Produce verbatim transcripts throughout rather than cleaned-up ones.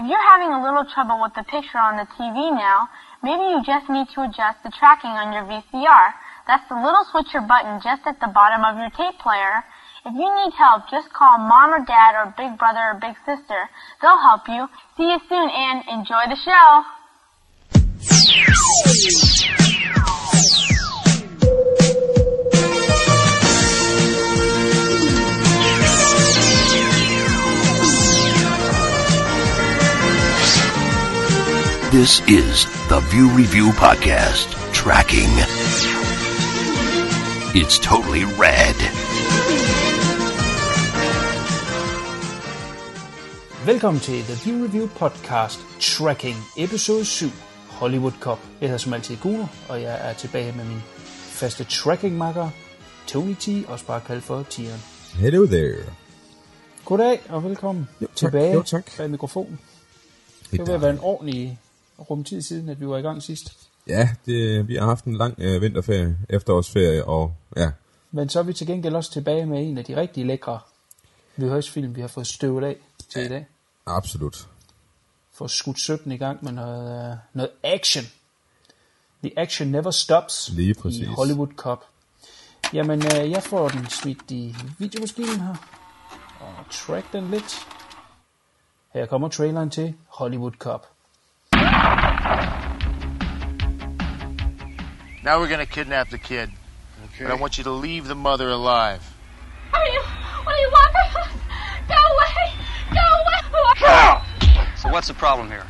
If you're having a little trouble with the picture on the T V now, maybe you just need to adjust the tracking on your V C R. That's the little switcher button just at the bottom of your tape player. If you need help, just call Mom or Dad or Big Brother or Big Sister. They'll help you. See you soon and enjoy the show. This is The View Review Podcast Tracking. It's totally rad. Velkommen til The View Review Podcast Tracking, episode syv, Hollywood Cop. Jeg hedder som altid Gunnar, og jeg er tilbage med min faste tracking-makker, Tony T, også bare kaldt for Tion. Hello there. Goddag, og velkommen jo, tilbage jo, bag mikrofonen. Det vil være en ordentlig rumtid siden, at vi var i gang sidst. Ja, det, vi har haft en lang øh, vinterferie, efterårsferie, og ja. Men så er vi til gengæld også tilbage med en af de rigtig lækre vedhøjsfilm, vi har fået støvet af til ja, i dag. Absolut. For skudt sytten i gang med noget, øh, noget action. The action never stops. Lige præcis. I Hollywood Cop. Jamen, øh, jeg får den smidt i videomaskinen her, og track den lidt. Her kommer traileren til Hollywood Cop. Now we're gonna kidnap the kid. Okay. But I want you to leave the mother alive. Are you? What do you want from us? Go away! Go away! So what's the problem here?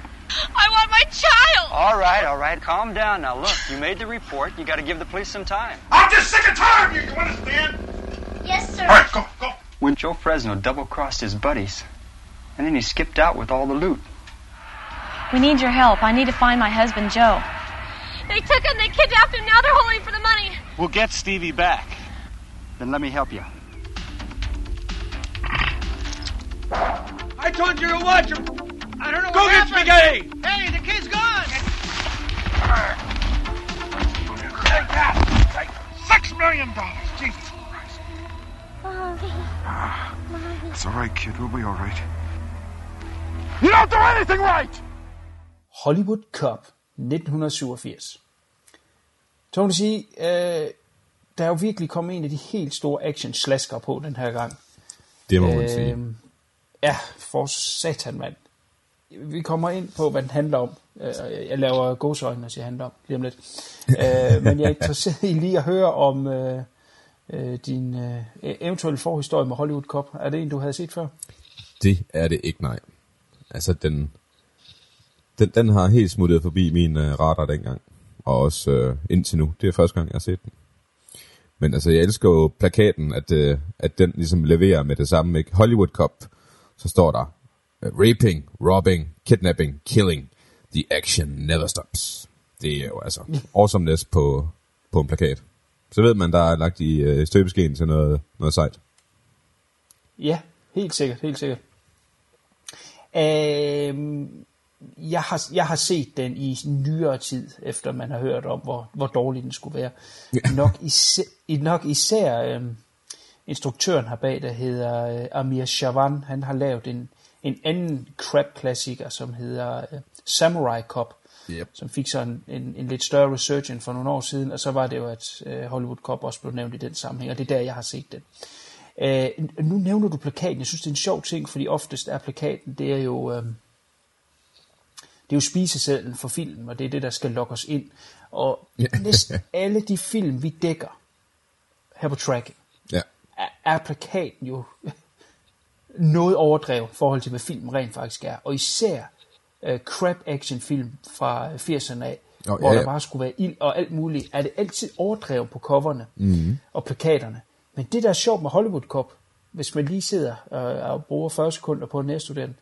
I want my child! All right, all right, calm down now. Look, you made the report. You got to give the police some time. I'm just sick and tired of you. You understand? Yes, sir. All right, go, go. When Joe Fresno double-crossed his buddies. And then he skipped out with all the loot. We need your help. I need to find my husband, Joe. They took him, they kidnapped him, now they're holding for the money. We'll get Stevie back. Then let me help you. I told you to watch him. I don't know what happened. Go get spaghetti! Hey, the kid's gone! Take that! Take six million dollars, Jesus Christ. Mommy. Ah, Mommy. It's all right, kid. We'll be all right. You don't do anything right! Hollywood Cop, nitten syvogfirs. Så må du sige, øh, der er jo virkelig kommet en af de helt store action-slasker på den her gang. Det må man øh, sige. Ja, for satan, mand. Vi kommer ind på, hvad den handler om. Jeg laver gåseøjne, så jeg handler om lige om lidt. øh, men jeg er interesseret i lige at høre om øh, øh, din øh, eventuelle forhistorie med Hollywood Cop. Er det en, du havde set før? Det er det ikke, nej. Altså, den, den, den har helt smuttet forbi min øh, radar dengang, og også øh, indtil nu. Det er første gang, jeg har set den. Men altså, jeg elsker jo plakaten, at, øh, at den ligesom leverer med det samme. Ikke? Hollywood Cop, så står der, raping, robbing, kidnapping, killing, the action never stops. Det er jo altså awesomeness på, på en plakat. Så ved man, der er lagt i øh, støbeskeen til noget, noget sejt. Ja, helt sikkert, helt sikkert. Uh, jeg, har, jeg har set den i nyere tid, efter man har hørt om, hvor, hvor dårlig den skulle være. Yeah. Nok, især, nok især uh, instruktøren her bag, der hedder uh, Amir Chavan, han har lavet en, en anden crap-klassiker, som hedder uh, Samurai Cop, yep. Som fik så en, en, en lidt større resurgence for nogle år siden, og så var det jo, at uh, Hollywood Cop også blev nævnt i den sammenhæng, og det er der, jeg har set den. Uh, nu nævner du plakaten. Jeg synes, det er en sjov ting, fordi oftest er plakaten, det er jo, uh, det er jo spisesedlen for film, og det er det, der skal lokke os ind. Og yeah. Næsten alle de film, vi dækker her på tracking, yeah. er, er plakaten jo noget overdrevet i forhold til, hvad filmen rent faktisk er. Og især uh, crap action film fra firserne af, oh, yeah, hvor der yeah. bare skulle være ild og alt muligt, er det altid overdrevet på coverne mm-hmm. og plakaterne. Men det, der er sjovt med Hollywood Cop, hvis man lige sidder og bruger fyrre sekunder på at nærstudere den,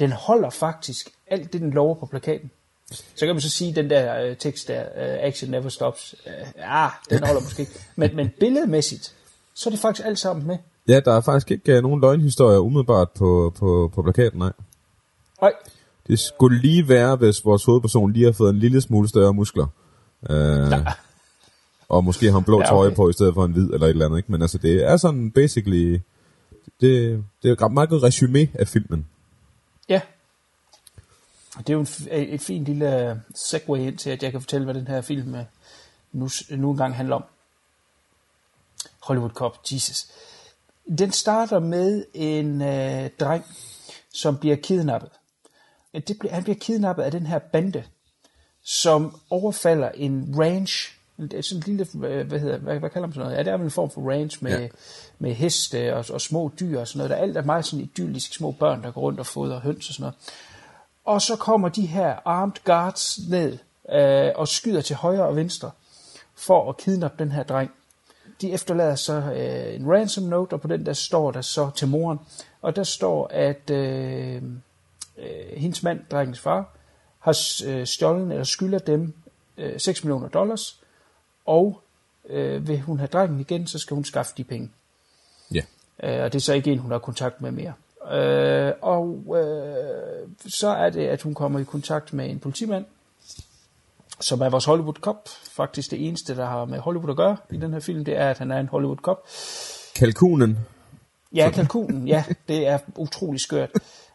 den holder faktisk alt det, den lover på plakaten. Så kan man så sige, den der øh, tekst der, øh, action never stops, øh, ja, den holder måske ikke. Men, men billedmæssigt, så er det faktisk alt sammen med. Ja, der er faktisk ikke uh, nogen løgnhistorier umiddelbart på, på, på plakaten, nej. Nej. Det skulle lige være, hvis vores hovedperson lige har fået en lille smule større muskler. Uh... Nej. Og måske har en blå ja, okay. tøj på, i stedet for en hvid, eller et eller andet, ikke? Men altså, det er sådan, basically, det, det er et meget godt resumé af filmen. Ja, Det er jo et, et fint lille segue ind til, at jeg kan fortælle, hvad den her film nu, nu engang handler om. HOLLYWOOD COP, Jesus. Den starter med en øh, dreng, som bliver kidnappet. Det bliver, han bliver kidnappet af den her bande, som overfalder en ranch. Sådan en lille, hvad, hedder, hvad, hvad kalder man sådan noget? Ja, det er en form for ranch med, ja. med heste og, og små dyr og sådan noget. Der er alt er meget sådan idyllisk små børn, der går rundt og fodrer høns og sådan noget. Og så kommer de her armed guards ned øh, og skyder til højre og venstre for at kidnappe den her dreng. De efterlader så øh, en ransom note, og på den der står der så til moren. Og der står, at øh, hendes mand, drengens far, har stjålet eller skylder dem øh, seks millioner dollars, og øh, vil hun have drengen igen, så skal hun skaffe de penge. Ja. Øh, og det er så ikke en, hun har kontakt med mere. Øh, og øh, så er det, at hun kommer i kontakt med en politimand, som er vores Hollywood Cop. Faktisk det eneste, der har med Hollywood at gøre i den her film, det er, at han er en Hollywood Cop. Kalkunen. Ja, kalkunen, ja. Det er utrolig skørt.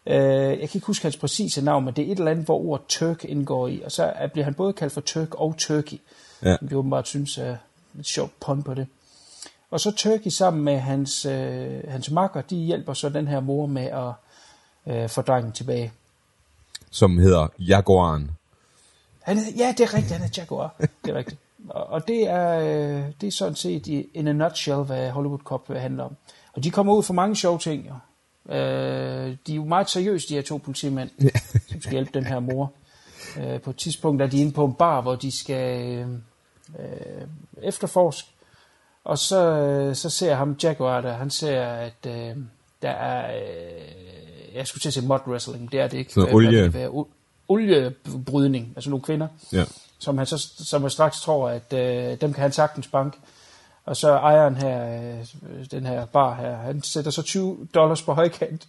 øh, jeg kan ikke huske hans præcise navn, men det er et eller andet, hvor ordet Turk indgår i. Og så bliver han både kaldt for Turk og Turkey. Ja. Vi åbenbart synes er et sjovt pun på det. Og så Turkey sammen med hans, øh, hans makker, de hjælper så den her mor med at øh, få drengen tilbage. Som hedder Jaguaren. Han hed, ja, det er rigtigt, han er Jaguar. Det er rigtigt. Og, og det, er, øh, det er sådan set i in a nutshell, hvad HOLLYWOOD COP handler om. Og de kommer ud for mange sjove ting. Øh, de er jo meget seriøse, de her to politimænd, som skal hjælpe den her mor. Øh, på et tidspunkt er de inde på en bar, hvor de skal øh, efterforske. Og så, så ser ham Jaguar der, han ser, at øh, der er, øh, jeg skulle til at sige mud wrestling, det er det ikke. Så olie. Være, u- oliebrydning, altså nogle kvinder, ja. som han så som han straks tror, at øh, dem kan han sagtens banke. Og så ejeren her, øh, den her bar her, han sætter så tyve dollars på højkant.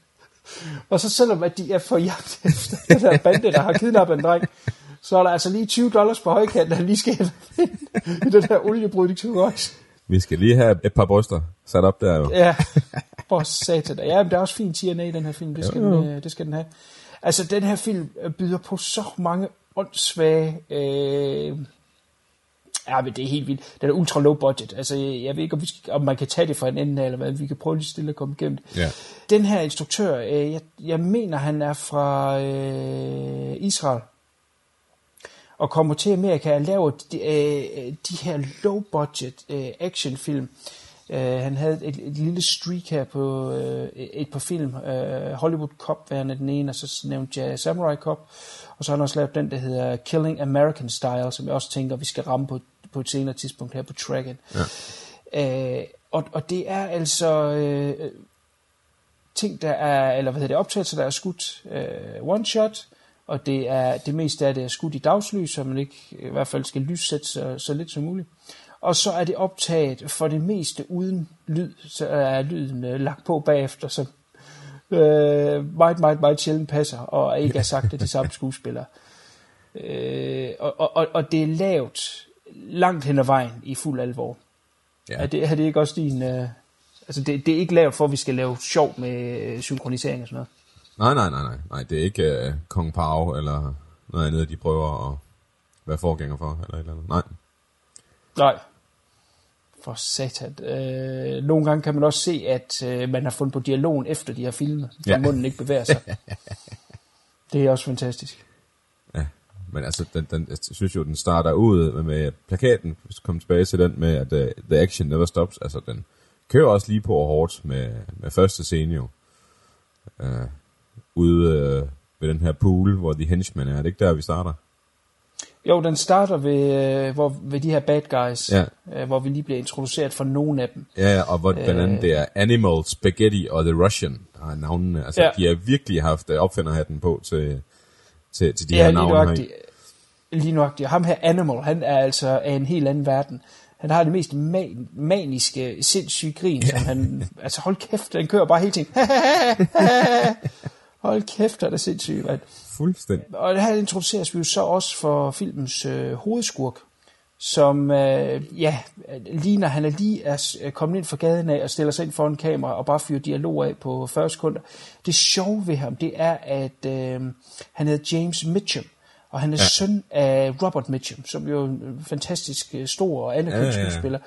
Og så selvom at de er for jagt efter den her bande, der har kidnappet en dreng, så er der altså lige tyve dollars på højkant, der lige skal i den her oliebrydning også. Vi skal lige have et par bryster sat op der jo. Ja, for satan. Ja, men der er også fint tierne i den her film. Det skal, jo, jo. Den, det skal den have. Altså, den her film byder på så mange åndssvage... Øh... Ja, men det er helt vildt. Den er ultra low budget. Altså, jeg ved ikke, om, vi skal, om man kan tage det fra en ende eller hvad. Vi kan prøve lige stille at komme igennem det. Ja. Den her instruktør, øh, jeg, jeg mener, han er fra øh, Israel. Og kommer til Amerika og laver de, øh, de her low-budget øh, actionfilm. Øh, han havde et, et lille streak her på øh, et par film. Øh, HOLLYWOOD Cop var den ene, og så nævnte jeg Samurai Cop. Og så har han også lavet den, der hedder Killing American Style, som jeg også tænker, vi skal ramme på, på et senere tidspunkt her på tracken. Ja. Øh, og, og det er altså... Øh, ting, der er... Eller hvad hedder det? Optagelser, der er skudt øh, one-shot... Og det er det meste af det er skudt i dagslys, så man ikke i hvert fald skal lyssætte så, så lidt som muligt. Og så er det optaget for det meste uden lyd, så er lyden øh, lagt på bagefter, så øh, meget, meget, meget sjældent passer, og ikke er sagt af de samme skuespillere. Øh, og, og, og det er lavet langt hen ad vejen i fuld alvor. Ja. Er, det, er det ikke også din... Øh, altså det, det er ikke lavet for, at vi skal lave sjov med øh, synkronisering og sådan noget. Nej, nej, nej, nej, nej. Det er ikke uh, Kong Pao eller noget andet, de prøver at være forgænger for, eller et eller andet. Nej. Nej. For satan. Øh, nogle gange kan man også se, at øh, man har fundet på dialogen efter de har filmet, så ja. Munden ikke bevæger sig. Det er også fantastisk. Ja, men altså, den, den, jeg synes jo, den starter ud med plakaten, hvis kom tilbage til den med, at uh, the action never stops. Altså, den kører også lige på hårdt med, med første scene jo. Uh, ude øh, ved den her pool, hvor de henchmen er. Er det ikke der, vi starter? Jo, den starter ved, øh, hvor, ved de her bad guys, ja. øh, hvor vi lige bliver introduceret for nogen af dem. Ja, og hvor blandt andet øh, det er Animal, Spaghetti og The Russian, der er navnene. Altså, ja. De har virkelig haft opfinderhatten på til, til, til de ja, her navne her. Lige nøjagtigt. Ham her Animal, han er altså af en helt anden verden. Han har det mest man- maniske, sindssyge grin, som han... Altså, hold kæft, han kører bare hele tiden. Hold kæft, der er det sindssygt, mand. Fuldstændig. Og det her introduceres vi jo så også for filmens øh, hovedskurk, som øh, ja, lige når han er lige er kommet ind fra gaden af og stiller sig ind foran kamera og bare fyrer dialog af på fyrre sekunder. Det sjove ved ham, det er, at øh, han hedder James Mitchum, og han er ja. søn af Robert Mitchum, som jo er en fantastisk stor og anerkendt ja, ja. skuespiller,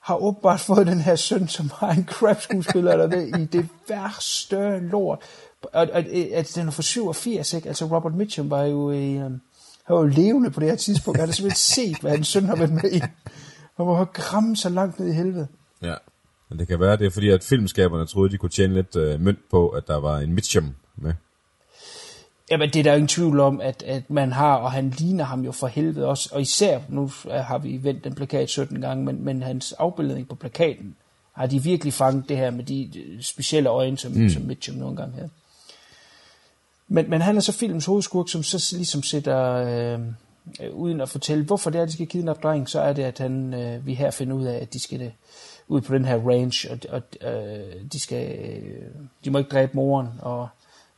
har åbenbart fået den her søn, som har en crap-skuespiller eller ved, i det værste lort. Og, og, at den er fra syvogfirs, ikke? Altså Robert Mitchum var jo i... Øh, Han var jo levende på det her tidspunkt. Han havde simpelthen set, hvad hans søn har været med i. Han må have grammet så langt ned i helvede. Ja, men det kan være, det er fordi, at filmskaberne troede, de kunne tjene lidt øh, mønt på, at der var en Mitchum med. Jamen, det er der jo ingen tvivl om, at, at man har, og han ligner ham jo for helvede også. Og især, nu har vi vendt den plakat sytten gange, men, men hans afbildning på plakaten, har de virkelig fanget det her med de specielle øjne, som, mm. som Mitchum nogle gange havde. Men, men han er så filmens hovedskurk, som så ligesom sætter, øh, øh, uden at fortælle, hvorfor det er, de skal kidnappe drengen, så er det, at han, øh, vi her finder ud af, at de skal øh, ud på den her range, og, og øh, de, skal, øh, de må ikke dræbe moren, og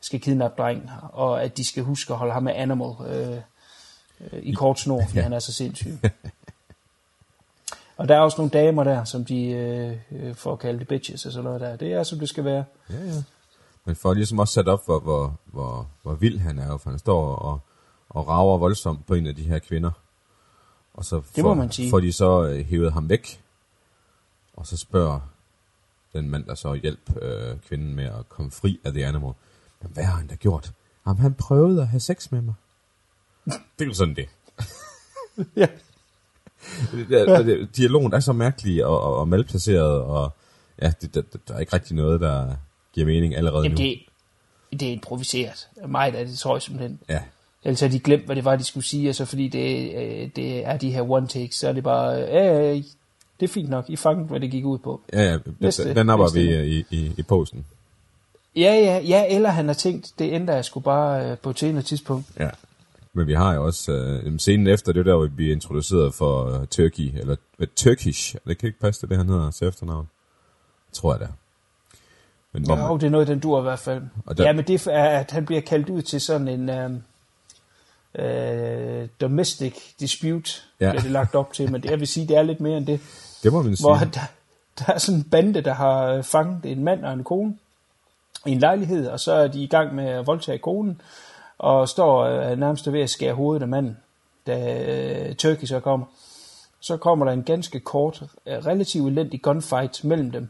skal kidnappe drengen, og at de skal huske at holde ham med Animal øh, øh, i kort snor, fordi ja. han er så sindssyg. Og der er også nogle damer der, som de øh, får kaldt bitches og sådan noget der. Det er, som det skal være. Ja, ja. Men for ligesom også sat op, hvor, hvor, hvor, hvor vild han er, for han står og, og rager voldsomt på en af de her kvinder. Og så får, får de så øh, hævet ham væk, og så spørger den mand, der så hjælp øh, kvinden med at komme fri af The Animal. Jamen, hvad har han da gjort? Jamen, han prøvede at have sex med mig. Det er jo sådan det. ja. ja. Dialogen er så mærkelig og, og, og malplaceret, og ja, det, der, der er ikke rigtig noget, der... giver mening allerede. Jamen, nu. Det, det er improviseret. Meget af det, tror jeg simpelthen. Ja. Ellers har de glemt, hvad det var, de skulle sige, altså fordi det, det er de her one-takes, så er det bare, ja, det er fint nok, I fangede, hvad det gik ud på. Ja, ja, næste, den napper vi i, i, i posen. Ja, ja, ja, eller han har tænkt, det ændrer jeg sgu bare på et senere tidspunkt. Ja, men vi har jo også, øh, scenen efter det der, hvor vi bliver introduceret for uh, Turkey, eller uh, Turkish, det kan ikke passe til det, han hedder, til efternavn. Tror jeg da. Men ja, man... det er noget, den dur i hvert fald. Der... Ja, men det er, at han bliver kaldt ud til sådan en øh, domestic dispute, ja. bliver det lagt op til, men det, jeg vil sige, det er lidt mere end det. Det må man sige. Hvor der, der er sådan en bande, der har fanget en mand og en kone i en lejlighed, og så er de i gang med at voldtage konen, og står øh, nærmest ved at skære hovedet af manden, da øh, Turkey så kommer. Så kommer der en ganske kort, øh, relativt elendig gunfight mellem dem.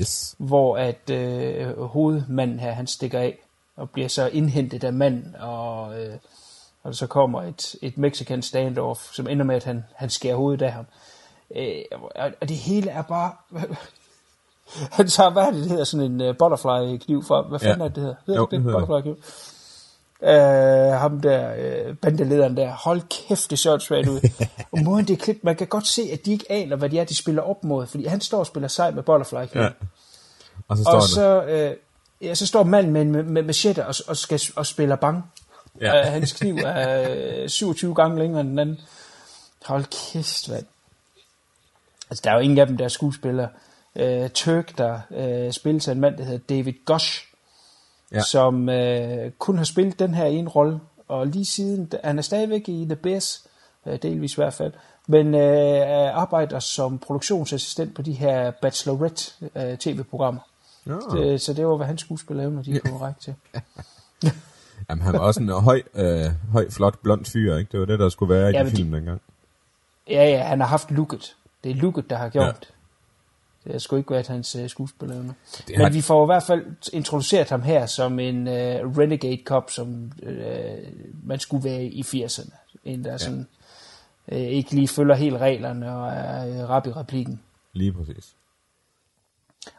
Yes. Hvor at øh, hovedmanden her, han stikker af og bliver så indhentet af manden, og, øh, og så kommer et, et mexican standoff, som ender med, at han, han skærer hovedet af ham. Øh, og, og det hele er bare... han tager, hvad det, det hedder, sådan en uh, butterfly-kniv fra... Hvad fanden ja. er det, det hedder? Hedder jo, det, det butterfly-kniv? Uh, ham der, uh, bandelederen der, hold kæft, det ser svært ud. Og måden det er klip, man kan godt se, at de ikke aner, hvad det er, de spiller op mod, fordi han står og spiller sej med butterfly. Ja. Og så står, og så, uh, ja, så står manden med, med, med machete og, og, skal, og spiller bang. Ja. Uh, hans kniv er uh, syvogtyve gange længere end den anden. Hold kæft, hvad? Altså, der er jo ingen af dem, der er skuespillere. Uh, Turk, der uh, spilles af en mand, der hedder David Gosch. Ja. Som øh, kun har spillet den her ene rolle, og lige siden, han er stadigvæk i The Bears, øh, delvis i hvert fald, men øh, arbejder som produktionsassistent på de her Bachelorette øh, tv-programmer. Ja. Det, så det var, hvad han skulle spille evne, når de kunne række til. Jamen, han var også en høj, øh, høj flot, blond fyr, ikke? Det var det, der skulle være ja, i de filmen dengang. Ja, ja, han har haft looket. Det er looket, der har gjort ja. Det skulle ikke være hans uh, skuespillerevne. Men har... vi får i hvert fald introduceret ham her som en uh, renegade cop, som uh, man skulle være i firserne. En, der ja. sådan, uh, ikke lige følger helt reglerne og er uh, rap i replikken. Lige præcis.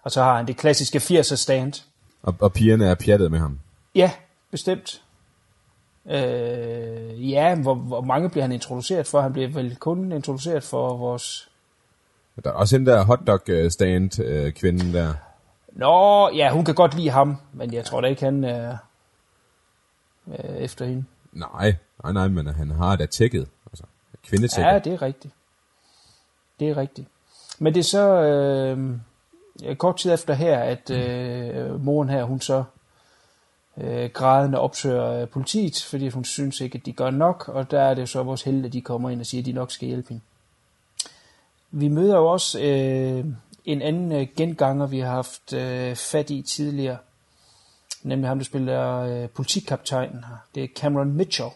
Og så har han det klassiske firser stand. Og, og pigerne er pjattet med ham? Ja, bestemt. Uh, ja, hvor, hvor mange bliver han introduceret for? Han bliver vel kun introduceret for vores... Der er også en der hotdog-stand-kvinden der. Nå, ja, hun kan godt lide ham, men jeg tror da ikke, han er øh, øh, efter hende. Nej, nej, nej, men han har da tækket. Altså, kvindetækket. Ja, det er rigtigt. Det er rigtigt. Men det er så øh, kort tid efter her, at øh, moren her, hun så øh, grædende opsøger politiet, fordi hun synes ikke, at de gør nok, og der er det jo så vores helte, de kommer ind og siger, at de nok skal hjælpe hende. Vi møder jo også øh, en anden øh, genganger, vi har haft øh, fat i tidligere. Nemlig ham, der spiller øh, politikaptajnen her. Det er Cameron Mitchell.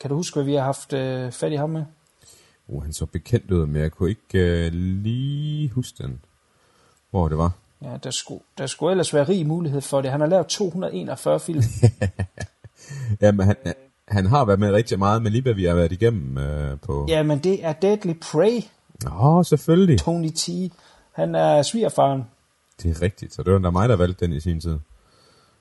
Kan du huske, hvad vi har haft øh, fat i ham med? Oh, han så bekendt ud, men jeg kunne ikke øh, lige huske den, hvor det var. Ja, der skulle, der skulle ellers være rig mulighed for det. Han har lavet to hundrede og enogfyrre film. Jamen, han, øh, han har været med rigtig meget, men lige hvad vi har været igennem øh, på... Jamen, det er Deadly Prey. Åh, selvfølgelig. Tony T. Han er svigerfaren. Det er rigtigt, så det var der mig, der valgte den i sin tid.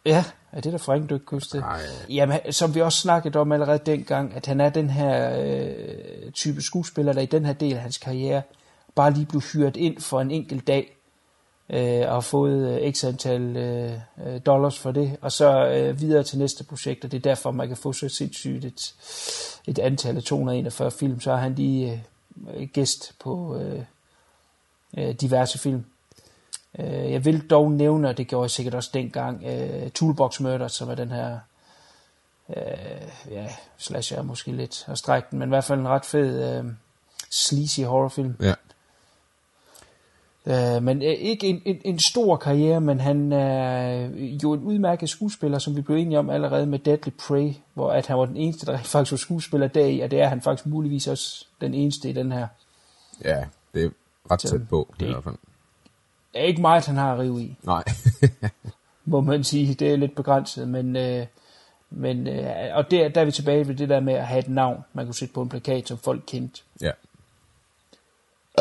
Ja, er det der Frank, du ikke kunne huske det? Nej. Jamen, som vi også snakkede om allerede dengang, at han er den her øh, type skuespiller, der i den her del af hans karriere bare lige blev hyret ind for en enkelt dag øh, og har fået øh, x antal øh, dollars for det, og så øh, videre til næste projekt, og det er derfor, man kan få så sindssygt et, et antal af to hundrede og enogfyrre film, så er han lige øh, gæst på øh, øh, diverse film. Jeg vil dog nævne, og det gjorde jeg sikkert også dengang, uh, Toolbox Murder, som er den her, uh, ja, slash er måske lidt at strække den, men i hvert fald en ret fed uh, sleazy horrorfilm. Ja. Uh, men uh, ikke en, en, en stor karriere, men han er uh, jo en udmærket skuespiller, som vi blev enige om allerede med Deadly Prey, hvor at han var den eneste, der faktisk var skuespiller deri, og det er han faktisk muligvis også den eneste i den her. Ja, det er ret tæt på, det, i hvert fald. Det er ikke meget, han har at rive i. Nej. Må man sige, det er lidt begrænset, men, øh, men øh, og der, der er vi tilbage ved det der med at have et navn, man kunne sætte på en plakat, som folk kendte. Ja.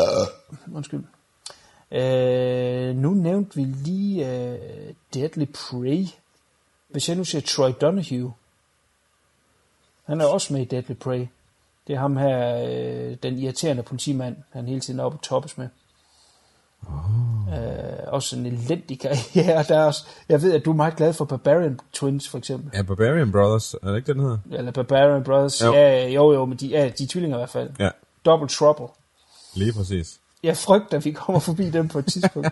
Uh. Undskyld. Øh, nu nævnte vi lige øh, Deadly Prey. Hvis jeg nu siger Troy Donahue, han er også med i Deadly Prey. Det er ham her, øh, den irriterende politimand, han hele tiden er oppe og toppes med. Oh. Øh, også en elendig karriere, der er også, jeg ved at du er meget glad for Barbarian Twins for eksempel. Ja, Barbarian Brothers, er det ikke den her? Eller Barbarian Brothers, jo ja, jo, jo men de, ja, de er tvillinger i hvert fald, ja. Double Trouble. Lige præcis. Jeg frygter at vi kommer forbi dem på et tidspunkt.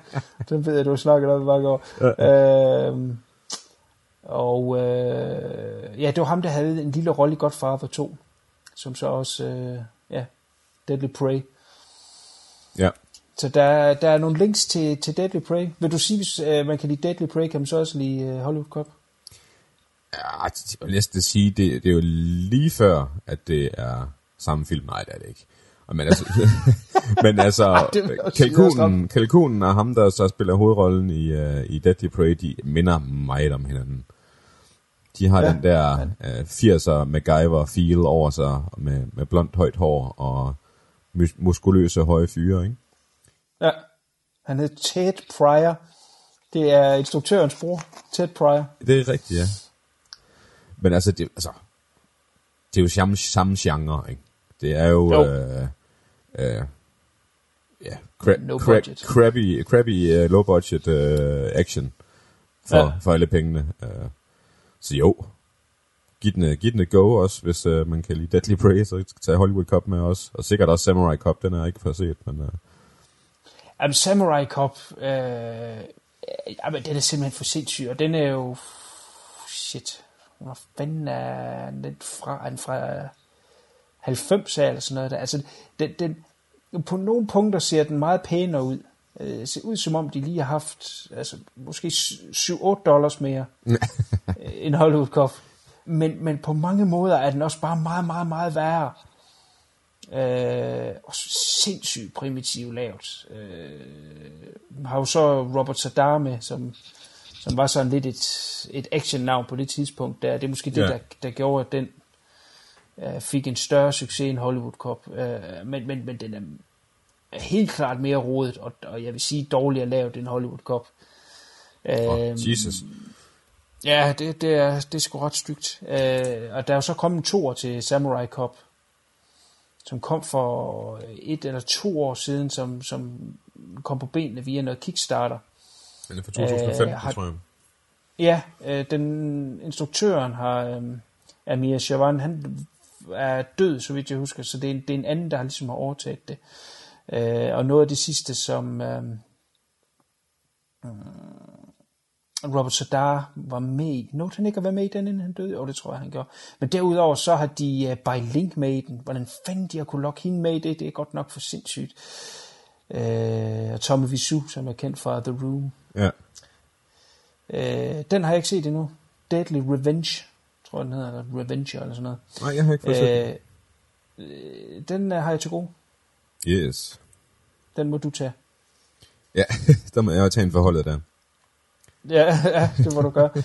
Den ved jeg du har snakket om i mange år. ja. øh, Og øh, ja, det var ham der havde en lille rolle i Godfather to, som så også øh, ja, Deadly Prey. Ja. Så der, der er nogle links til, til Deadly Prey. Vil du sige, hvis øh, man kan lide Deadly Prey, kan man så også lide øh, Hollywood Cop? Ja, det vil næsten sige, det, det er jo lige før, at det er samme film. Nej, det er det ikke. Men altså, men altså Ej, kalkunen, kalkunen og ham, der så spiller hovedrollen i, øh, i Deadly Prey, de minder meget om hinanden. De har ja, den der øh, firser MacGyver-feel over sig, med, med blondt højt hår og mus- muskuløse høje fyre, ikke? Ja, han hed Ted Prior. Det er instruktørens bror, Ted Prior. Det er rigtigt, ja. Men altså, det, altså, det er jo samme, samme genre, ikke? Det er jo... jo. Øh, øh, ja, cra- no cra- crabby, crabby uh, low-budget uh, action for, ja. for alle pengene. Uh, så jo, giv den, giv den et go også, hvis uh, man kan lide Deadly Prey, så tager Hollywood Cop med også. Og sikkert også Samurai Cop, den er ikke for set, men... Uh, Jamen, Samurai Cop, øh, jamen, den er simpelthen for sindssyg, og den er jo, shit, hvor fanden er den fra, er den fra halvfemserne eller sådan noget der, altså, den, den, på nogle punkter ser den meget pænere ud, øh, ser ud som om de lige har haft, altså, måske syv til otte dollars mere, end Hollywood Cop, men, men på mange måder er den også bare meget, meget, meget værre. Øh, og sindssygt primitivt lavt. Øh, har jo så Robert Z'Dar med, som, som var sådan lidt et, et action-navn på det tidspunkt. Der. Det er måske det, ja. der, der gjorde, at den øh, fik en større succes end Hollywood Cop. Øh, men, men, men den er helt klart mere rodet, og, og jeg vil sige dårligere lavet end Hollywood Cop. Øh, oh, Jesus. Ja, det, det, er, det er sgu ret stygt. Øh, og der er jo så kommet en toer til Samurai Cop, som kom for et eller to år siden, som, som kom på benene via noget Kickstarter. Den er fra to tusind og femten, øh, har, tror jeg. Ja, øh, den instruktøren har, øh, Amir Chavan, han er død, så vidt jeg husker, så det er en, det er en anden, der har ligesom har overtaget det. Øh, og noget af det sidste, som øh, Robert Z'Dar var med i. Nåede han ikke at være med i den, inden han døde? Jo, det tror jeg, han gjorde. Men derudover så har de uh, By Link med i den. Hvordan fanden de har kunne lokke hende med i det? Det er godt nok for sindssygt. Uh, og Tommy Wiseau, som er kendt fra The Room. Ja. Uh, den har jeg ikke set endnu. Deadly Revenge, tror jeg den hedder. Eller Revenger, eller sådan noget. Nej, jeg har ikke forstået uh, uh, den. Uh, har jeg til gode. Yes. Den må du tage. Ja, der må jeg jo tage en forholdet der. Ja, ja, det må du gøre. uh,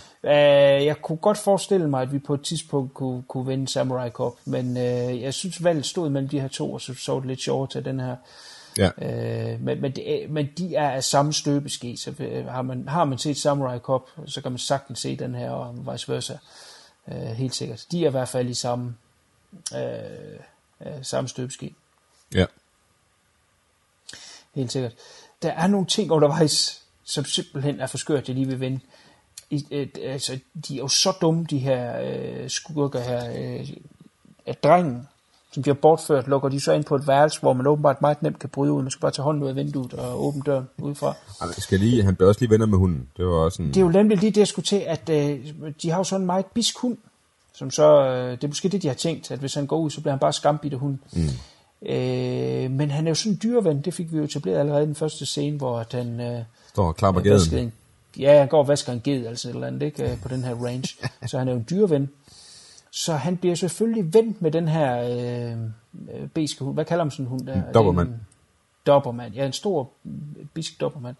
jeg kunne godt forestille mig, at vi på et tidspunkt kunne, kunne vinde Samurai Cop, men uh, jeg synes valget stod mellem de her to, og så så det lidt sjovere til den her. Ja. Uh, men, men, det, men de er af samme støbeske, så har man, har man set Samurai Cop, så kan man sagtens se den her, og vice versa. Uh, helt sikkert. De er i hvert fald i samme, uh, uh, samme støbeske. Ja. Helt sikkert. Der er nogle ting undervejs, som simpelthen er for skørt, jeg lige vil vende. I, et, altså, de er jo så dumme, de her øh, skurker her. Øh, at drengen, som bliver bortført, lukker de så ind på et værelse, hvor man åbenbart meget nemt kan bryde ud. Man skal bare tage hånden ud af vinduet og åbne døren udefra. Altså, skal lige, han bliver også lige venner med hunden. Det, var også en... det er jo nemlig lige det, jeg skulle til, at øh, de har jo sådan en meget bisk hund, som så, øh, det er måske det, de har tænkt, at hvis han går ud, så bliver han bare skambidt af hunden. Mm. Øh, men han er jo sådan en dyreven, det fik vi jo etableret allerede i den første scene, hvor han øh, står og klapper geden. Ja, han går og vasker en ged, altså et eller andet, ikke, på den her range. Så han er jo en dyreven. Så han bliver selvfølgelig vendt med den her øh, biske hund. Hvad kalder man sådan en hund der? Dobermann. Dobermann, ja, en stor bisk dobermann,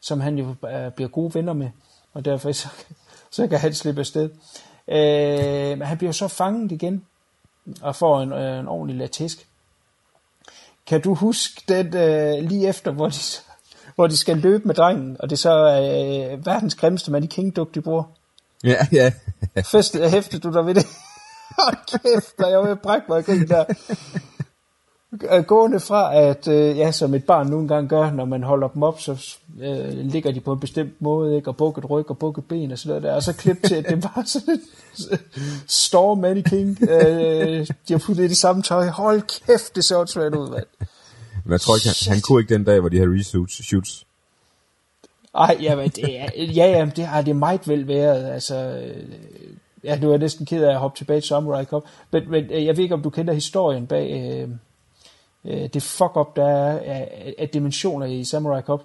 som han jo øh, bliver gode venner med, og derfor så, så kan han slippe afsted. Øh, men han bliver så fanget igen, og får en, øh, en ordentlig latisk. Kan du huske den øh, lige efter, hvor de, hvor de skal løbe med drengen, og det er så øh, verdens grimmeste mand i Kingduk, de bruger? Ja, ja. Festet, hæftede du dig ved det? Hold kæft, der jeg var ved at brække mig igen der. Gående fra, at øh, ja, som et barn nogle gange gør, når man holder dem op, så øh, ligger de på en bestemt måde, ikke? Og bukket ryg og bukket ben og sådan noget der, og så klip til, at det var sådan en storm man i King. Øh, de har puttet i det samme tøj. Hold kæft, det så svært ud, mand. Men jeg tror ikke, han, han kunne ikke den dag, hvor de her reshoots. Ej, jamen, det er, ja, jamen, det har det meget vel været, altså... Ja, nu er jeg næsten ked af at hoppe tilbage til Samurai Cop, men, men jeg ved ikke, om du kender historien bag... Øh, det fuck-up, der er af dimensioner i Samurai Cop.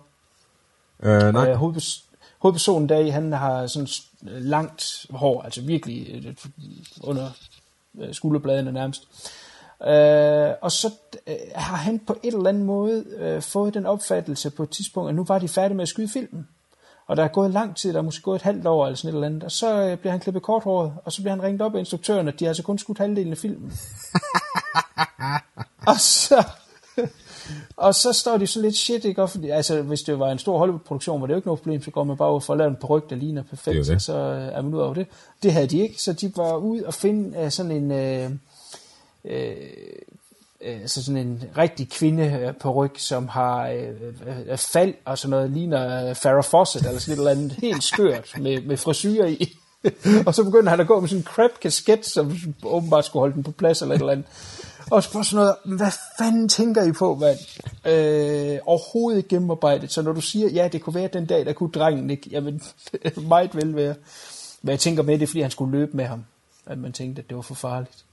Øh, nej. Hovedpersonen der i, han har sådan langt hår, altså virkelig under skulderbladene nærmest. Og så har han på et eller andet måde fået den opfattelse på et tidspunkt, at nu var de færdige med at skyde filmen. Og der er gået lang tid, der er måske gået et halvt år eller sådan et eller andet, og så bliver han klippet korthåret, og så bliver han ringet op af instruktøren, at de har altså kun skudt halvdelen af filmen. Og så, og så står de så lidt shit, ikke? Altså, hvis det var en stor Hollywood-produktion, var det jo ikke noget problem, så går man bare ud for at lave en peruk, der ligner perfekt, det det. Og så er man ud over det. Det havde de ikke, så de var ude og finde uh, sådan en uh, uh, uh, så sådan en rigtig kvinde-peruk, som har uh, uh, fald og sådan noget, ligner Farrah Fawcett eller sådan et eller andet, helt skørt med, med frisyrer i. Og så begyndte han at gå med sådan en crap-kasket, som åbenbart skulle holde den på plads eller et eller andet. Og så sådan noget, hvad fanden tænker I på, mand? Øh, overhovedet ikke gennemarbejdet. Så når du siger, ja, det kunne være den dag, der kunne drengen ikke, jamen, meget vel være. Men jeg tænker med, det er, fordi han skulle løbe med ham, at man tænkte, at det var for farligt.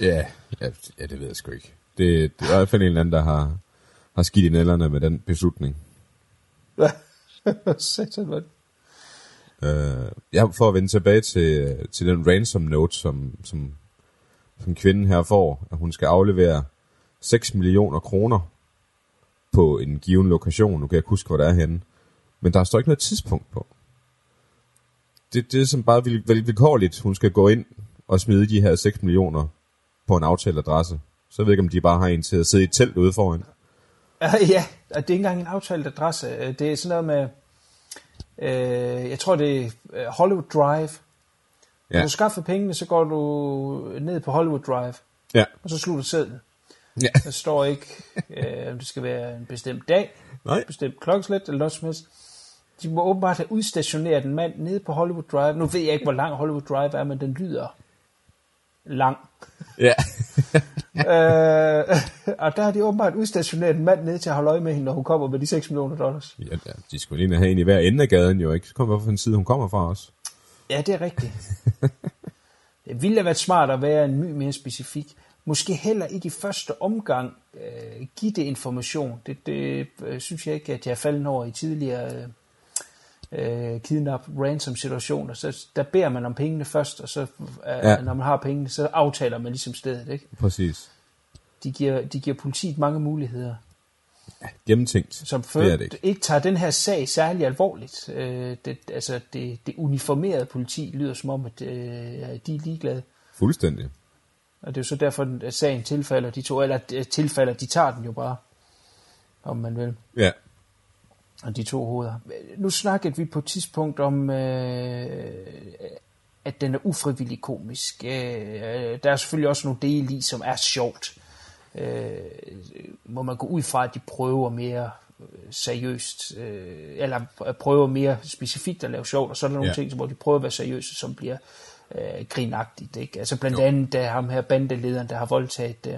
Ja, ja, ja, det ved jeg sgu ikke. Det, det er i hvert fald en eller anden, der har, har skidt i nælderne med den beslutning. Hvad? Sætter man. Uh, jeg får at vende tilbage til, til den ransom note, som, som, som kvinden her får, at hun skal aflevere seks millioner kroner på en given lokation. Nu kan jeg ikke huske, hvor der er henne. Men der står ikke noget tidspunkt på. Det, det er som bare vilkårligt. Hun skal gå ind og smide de her seks millioner på en aftalt adresse. Så jeg ved ikke, om de bare har en til at sidde i et telt ude foran. Uh, ja, og det er ikke engang en aftalt adresse. Det er sådan noget med... Øh, jeg tror det er Hollywood Drive. Når ja. Du skaffer pengene, så går du ned på Hollywood Drive, ja. Og så slutter sedlen. Ja. Der står ikke, øh, om det skal være en bestemt dag, en bestemt klokkeslæt eller noget som helst. De må åbenbart have udstationeret en mand nede på Hollywood Drive. Nu ved jeg ikke, hvor lang Hollywood Drive er, men den lyder lang. Ja. øh, og der har de åbenbart udstationeret en mand ned til at holde øje med hende, når hun kommer med de seks millioner dollars. Ja, de skulle lige have en i hver ende af gaden jo, ikke? Så kommer fra den side, hun kommer fra os. Ja, det er rigtigt. Det ville have været smart at være en my mere specifik. Måske heller i de første omgang øh, give det information. Det, det øh, synes jeg ikke, at jeg er faldet over i tidligere øh, kidnap-ransom-situationer. Så der beder man om pengene først, og så øh, ja. Når man har pengene, så aftaler man ligesom stedet. Ikke? Præcis. De giver, de giver politiet mange muligheder. Ja, gennemtænkt. Som før det er det ikke. ikke tager den her sag særlig alvorligt. Øh, det, altså det, det uniformerede politi lyder som om, at øh, de er ligeglade. Fuldstændig. Og det er jo så derfor, at sagen tilfalder de to, eller tilfalder, de tager den jo bare, om man vil. Ja. Og de to hoveder. Nu snakkede vi på et tidspunkt om, øh, at den er ufrivillig komisk. Øh, der er selvfølgelig også nogle dele i, som er sjovt. Øh, må man gå ud fra, at de prøver mere seriøst, øh, eller prøver mere specifikt at lave sjovt, og så er der nogle ja. ting, hvor de prøver at være seriøse, som bliver... Øh, grinagtigt, ikke? Altså blandt jo. andet der ham her bandelederen, der har voldtaget øh,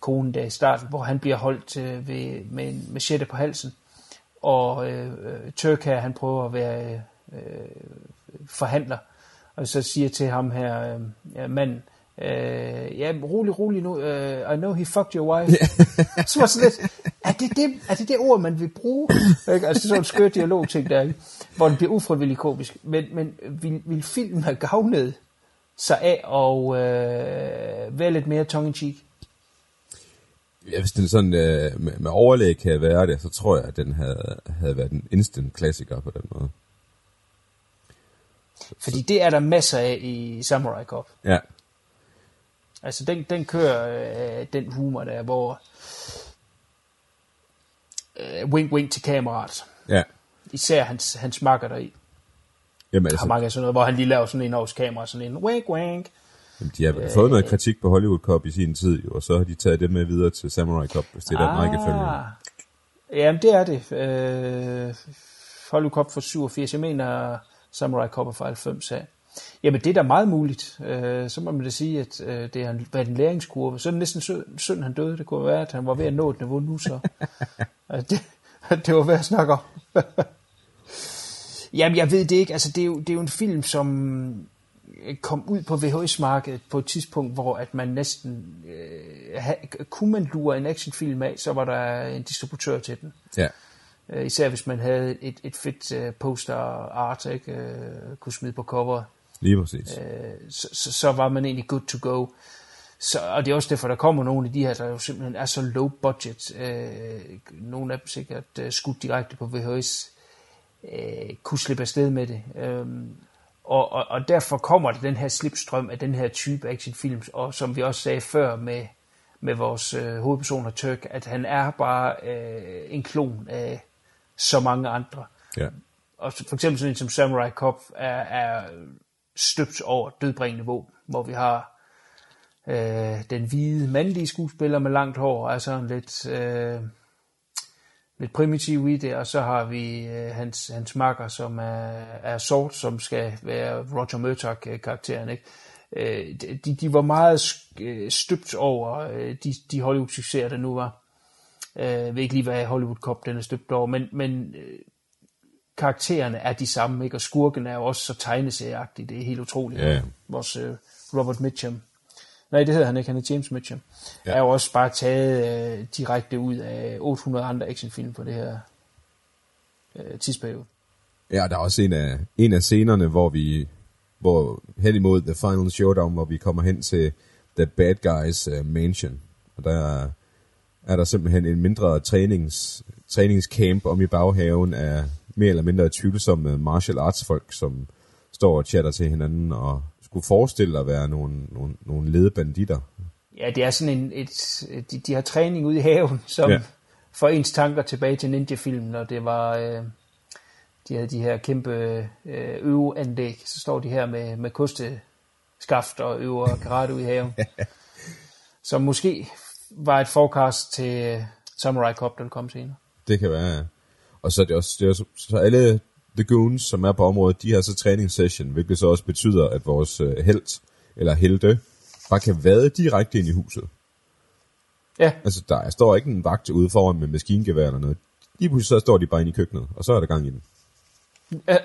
konen der i starten, hvor han bliver holdt øh, ved, med en machete på halsen, og øh, Turk her, han prøver at være øh, forhandler, og så siger til ham her øh, ja, manden, øh, ja, rolig, rolig nu, øh, I know he fucked your wife. Så var sådan lidt, er det det, er det det ord, man vil bruge? Ikke? Altså sådan en skør dialogting der, ikke? Hvor den bliver ufrivillig komisk, men, men vil, vil filmen have gavnet sig af og øh, være lidt mere tongue-in-cheek? Ja, hvis den sådan øh, med, med overlæg havde været det, så tror jeg, at den havde, havde været en instant-klassiker på den måde. Fordi det er der masser af i Samurai Cop. Ja. Altså, den, den kører øh, den humor der, hvor øh, wink-wink til kameraet. Ja. Især hans, hans makker deri. Jamen, altså, har mange af sådan noget, hvor han lige laver sådan en års kamera, sådan en wink wink. Jamen, de har øh, fået noget kritik på HOLLYWOod COP i sin tid, jo, og så har de taget det med videre til Samurai Cop, hvis det er ah, den rækkefølge. Jamen, det er det. Øh, HOLLYWOod COP fra syvogfirs, jeg mener Samurai Cop er fra halvfems af. Jamen, det er da meget muligt. Øh, så må man da sige, at øh, det har været en læringskurve. Så er det næsten synd, synd, han døde. Det kunne være, at han var ved at nå et niveau nu, så det, det var værd at snakke om. Jamen, jeg ved det ikke. Altså, det, er jo, det er jo en film, som kom ud på V H S-markedet på et tidspunkt, hvor at man næsten... Øh, ha, kunne man lure en actionfilm af, så var der en distributør til den. Ja. Øh, især hvis man havde et, et fedt øh, poster-art, ikke? Øh, kunne smide på cover. Lige præcis. Øh, så, så, så var man egentlig good to go. Så, og det er også derfor, der kommer nogle af de her, der jo simpelthen er så low budget. Øh, nogle af dem sikkert øh, skudt direkte på V H S. Øh, kunne slippe afsted med det. Øhm, og, og, og derfor kommer det den her slipstrøm af den her type actionfilm, og som vi også sagde før med, med vores øh, hovedpersoner Turk, at han er bare øh, en klon af så mange andre. Ja. Og for eksempel sådan en som Samurai Cop er, er støbt over dødbringende våben, hvor vi har øh, den hvide mandlige skuespiller med langt hår, altså en lidt... Øh, lidt primitiv i det, og så har vi øh, hans, hans makker, som er, er sort, som skal være Roger Murtaugh-karakteren, ikke? Øh, de, de var meget støbt over øh, de, de Hollywood-succeser, der nu var. Øh, jeg ved ikke lige, hvad HOLLYWOod COP den er støbt over, men, men øh, karaktererne er de samme, ikke? Og skurken er jo også så tegneserieagtig, det er helt utroligt. Yeah. Vores øh, Robert Mitchum. Nej, det hedder han ikke. Han er James Mitchum. Ja. Er jo også bare taget øh, direkte ud af otte hundrede andre actionfilm på det her øh, tidsperiode. Ja, og der er også en af, en af scenerne, hvor vi hvor hen imod The Final Showdown, hvor vi kommer hen til The Bad Guys uh, Mansion. Og der er der simpelthen en mindre trænings, træningscamp om i baghaven af mere eller mindre tvivlsomme martial arts folk, som står og chatter til hinanden og skulle forestille at være nogle, nogle, nogle ledebanditter. Ja, det er sådan en... Et, de, de har træning ude i haven, som ja. får ens tanker tilbage til ninja-filmen, når det var... Øh, de havde de her kæmpe øh, øveanlæg, så står de her med, med kosteskaft og øver karate ude i haven. Som måske var et forecast til Samurai Cop, der kom senere. Det kan være, ja. Og så er det også... Det er også så alle... The Goons, som er på området, de har så træningssession, hvilket så også betyder, at vores held, eller helte, bare kan vade direkte ind i huset. Ja. Altså, der står ikke en vagt ude foran med maskingevær eller noget. Lige pludselig så står de bare inde i køkkenet, og så er der gang i den. Ja.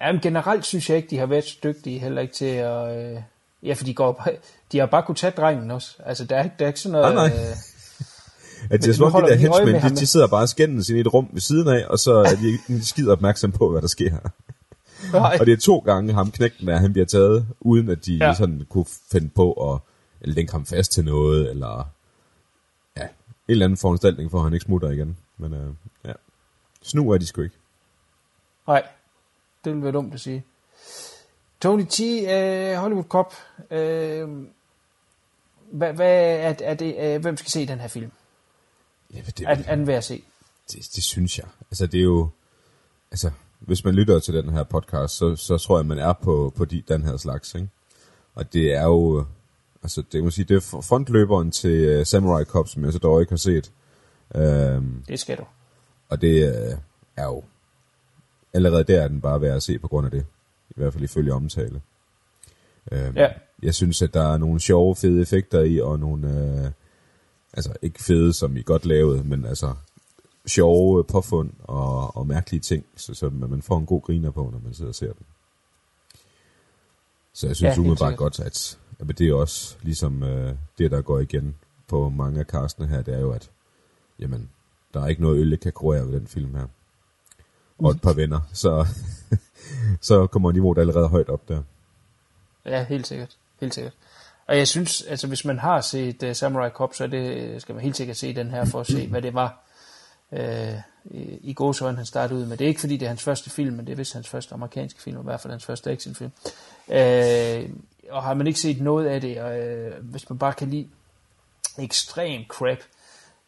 Jamen, generelt synes jeg ikke, de har været så dygtige heller ikke til at... Øh... Ja, for de, går... de har bare kunne tage drengen også. Altså, der er ikke, der er ikke sådan noget... Nej, nej. Øh... At det er sådan, de der henchmen, de, de sidder bare og skændes i et rum ved siden af, og så er de skide opmærksom på, hvad der sker her. Og det er to gange ham knægten, der han bliver taget, uden at de ja. sådan kunne finde på at længe ham fast til noget, eller ja, en eller anden foranstaltning for, at han ikke smutter igen. Men øh, ja, snu er de sgu ikke. Nej, det ville være dumt at sige. Tony T, øh, Hollywood Cop, øh, hvad, hvad er, er det, øh, hvem skal se den her film? Ja, det er den værd at se. Det, det synes jeg. Altså, det er jo... Altså, hvis man lytter til den her podcast, så, så tror jeg, at man er på, på de, den her slags, ikke? Og det er jo... Altså, det må sige, det er frontløberen til uh, Samurai Cop, som jeg så dog ikke har set. Um, det skal du. Og det uh, er jo... Allerede der er den bare værd at se på grund af det. I hvert fald ifølge omtale. Um, ja. Jeg synes, at der er nogle sjove, fede effekter i, og nogle... Uh, Altså ikke fede, som I godt lavede, men altså sjove påfund og, og mærkelige ting, så, så man får en god griner på, når man sidder og ser den. Så jeg synes ja, umiddelbart godt, at, at det er også ligesom øh, det, der går igen på mange af castene her, det er jo, at jamen, der er ikke noget øl, der kan kurere ved den film her. Og et par venner, så, så kommer niveauet allerede højt op der. Ja, helt sikkert. Helt sikkert. Og jeg synes, altså hvis man har set uh, Samurai Cop, så det, skal man helt sikkert se den her for at se, hvad det var øh, i gåsøjne, han startede ud med. Det er ikke fordi, det er hans første film, men det er vist hans første amerikanske film, og i hvert fald hans første actionfilm. Øh, og har man ikke set noget af det, og, øh, hvis man bare kan lide ekstrem crap,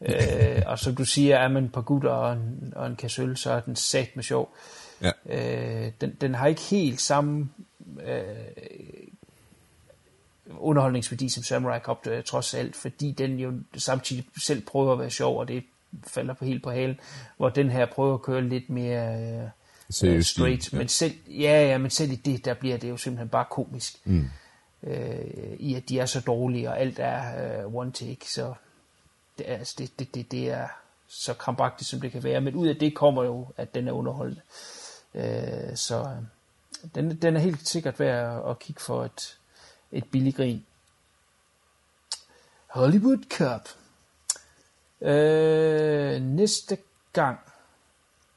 øh, og som du siger, er man et par gutter og en, og en kassøl, så er den sat med sjov. Ja. Øh, den, den har ikke helt samme... Øh, underholdningsværdi som Samurai Cop trods alt, fordi den jo samtidig selv prøver at være sjov, og det falder på helt på halen, hvor den her prøver at køre lidt mere øh, straight, ja. men selv ja, ja, men selv i det, der bliver det jo simpelthen bare komisk, mm. øh, i at de er så dårlige, og alt er øh, one take, så det er, altså det, det, det, det er så krampagtigt, som det kan være, men ud af det kommer jo, at den er underholdende. Øh, så øh, den, den er helt sikkert værd at, at kigge for et Et billig grin. Hollywood Cup. Øh, næste gang,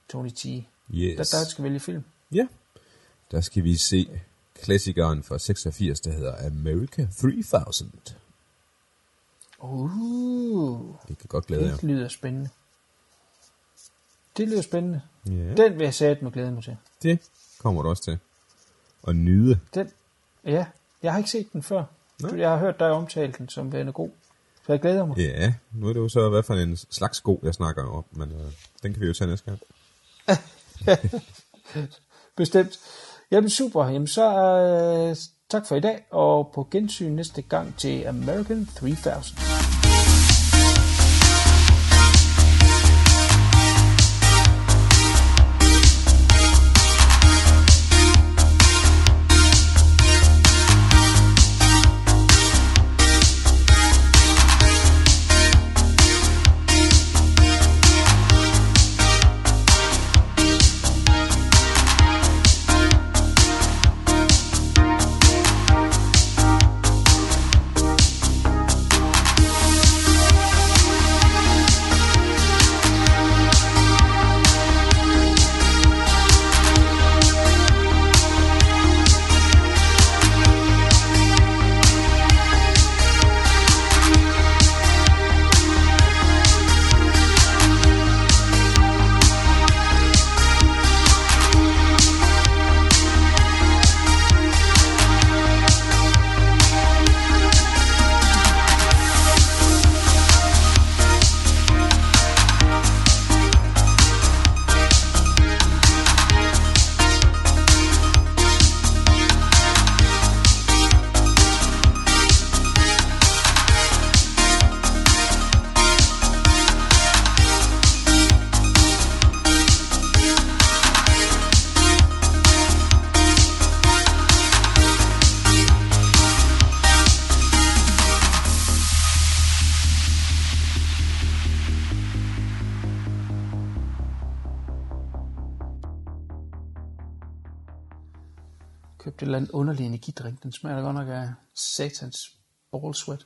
Tony T. Yes. Der, der skal vi vælge film. Ja. Der skal vi se klassikeren fra seksogfirs, der hedder America tre tusind. Uh. Det kan godt glæde jer. Det lyder spændende. Det lyder spændende. Yeah. Den vil jeg sætte med glæde mig til. Det kommer du også til. Og nyde. Den, ja. Jeg har ikke set den før. Nej. Jeg har hørt dig omtale den som værende god. Så jeg glæder mig. Ja, nu er det jo så i hvert fald en slags god, jeg snakker om. Men øh, den kan vi jo tage næste gang. Bestemt. Jamen super. Jamen så øh, tak for i dag. Og på gensyn næste gang til American tre tusind. købte et eller andet underlig energidrink. Den smager da godt nok af satans ball sweat.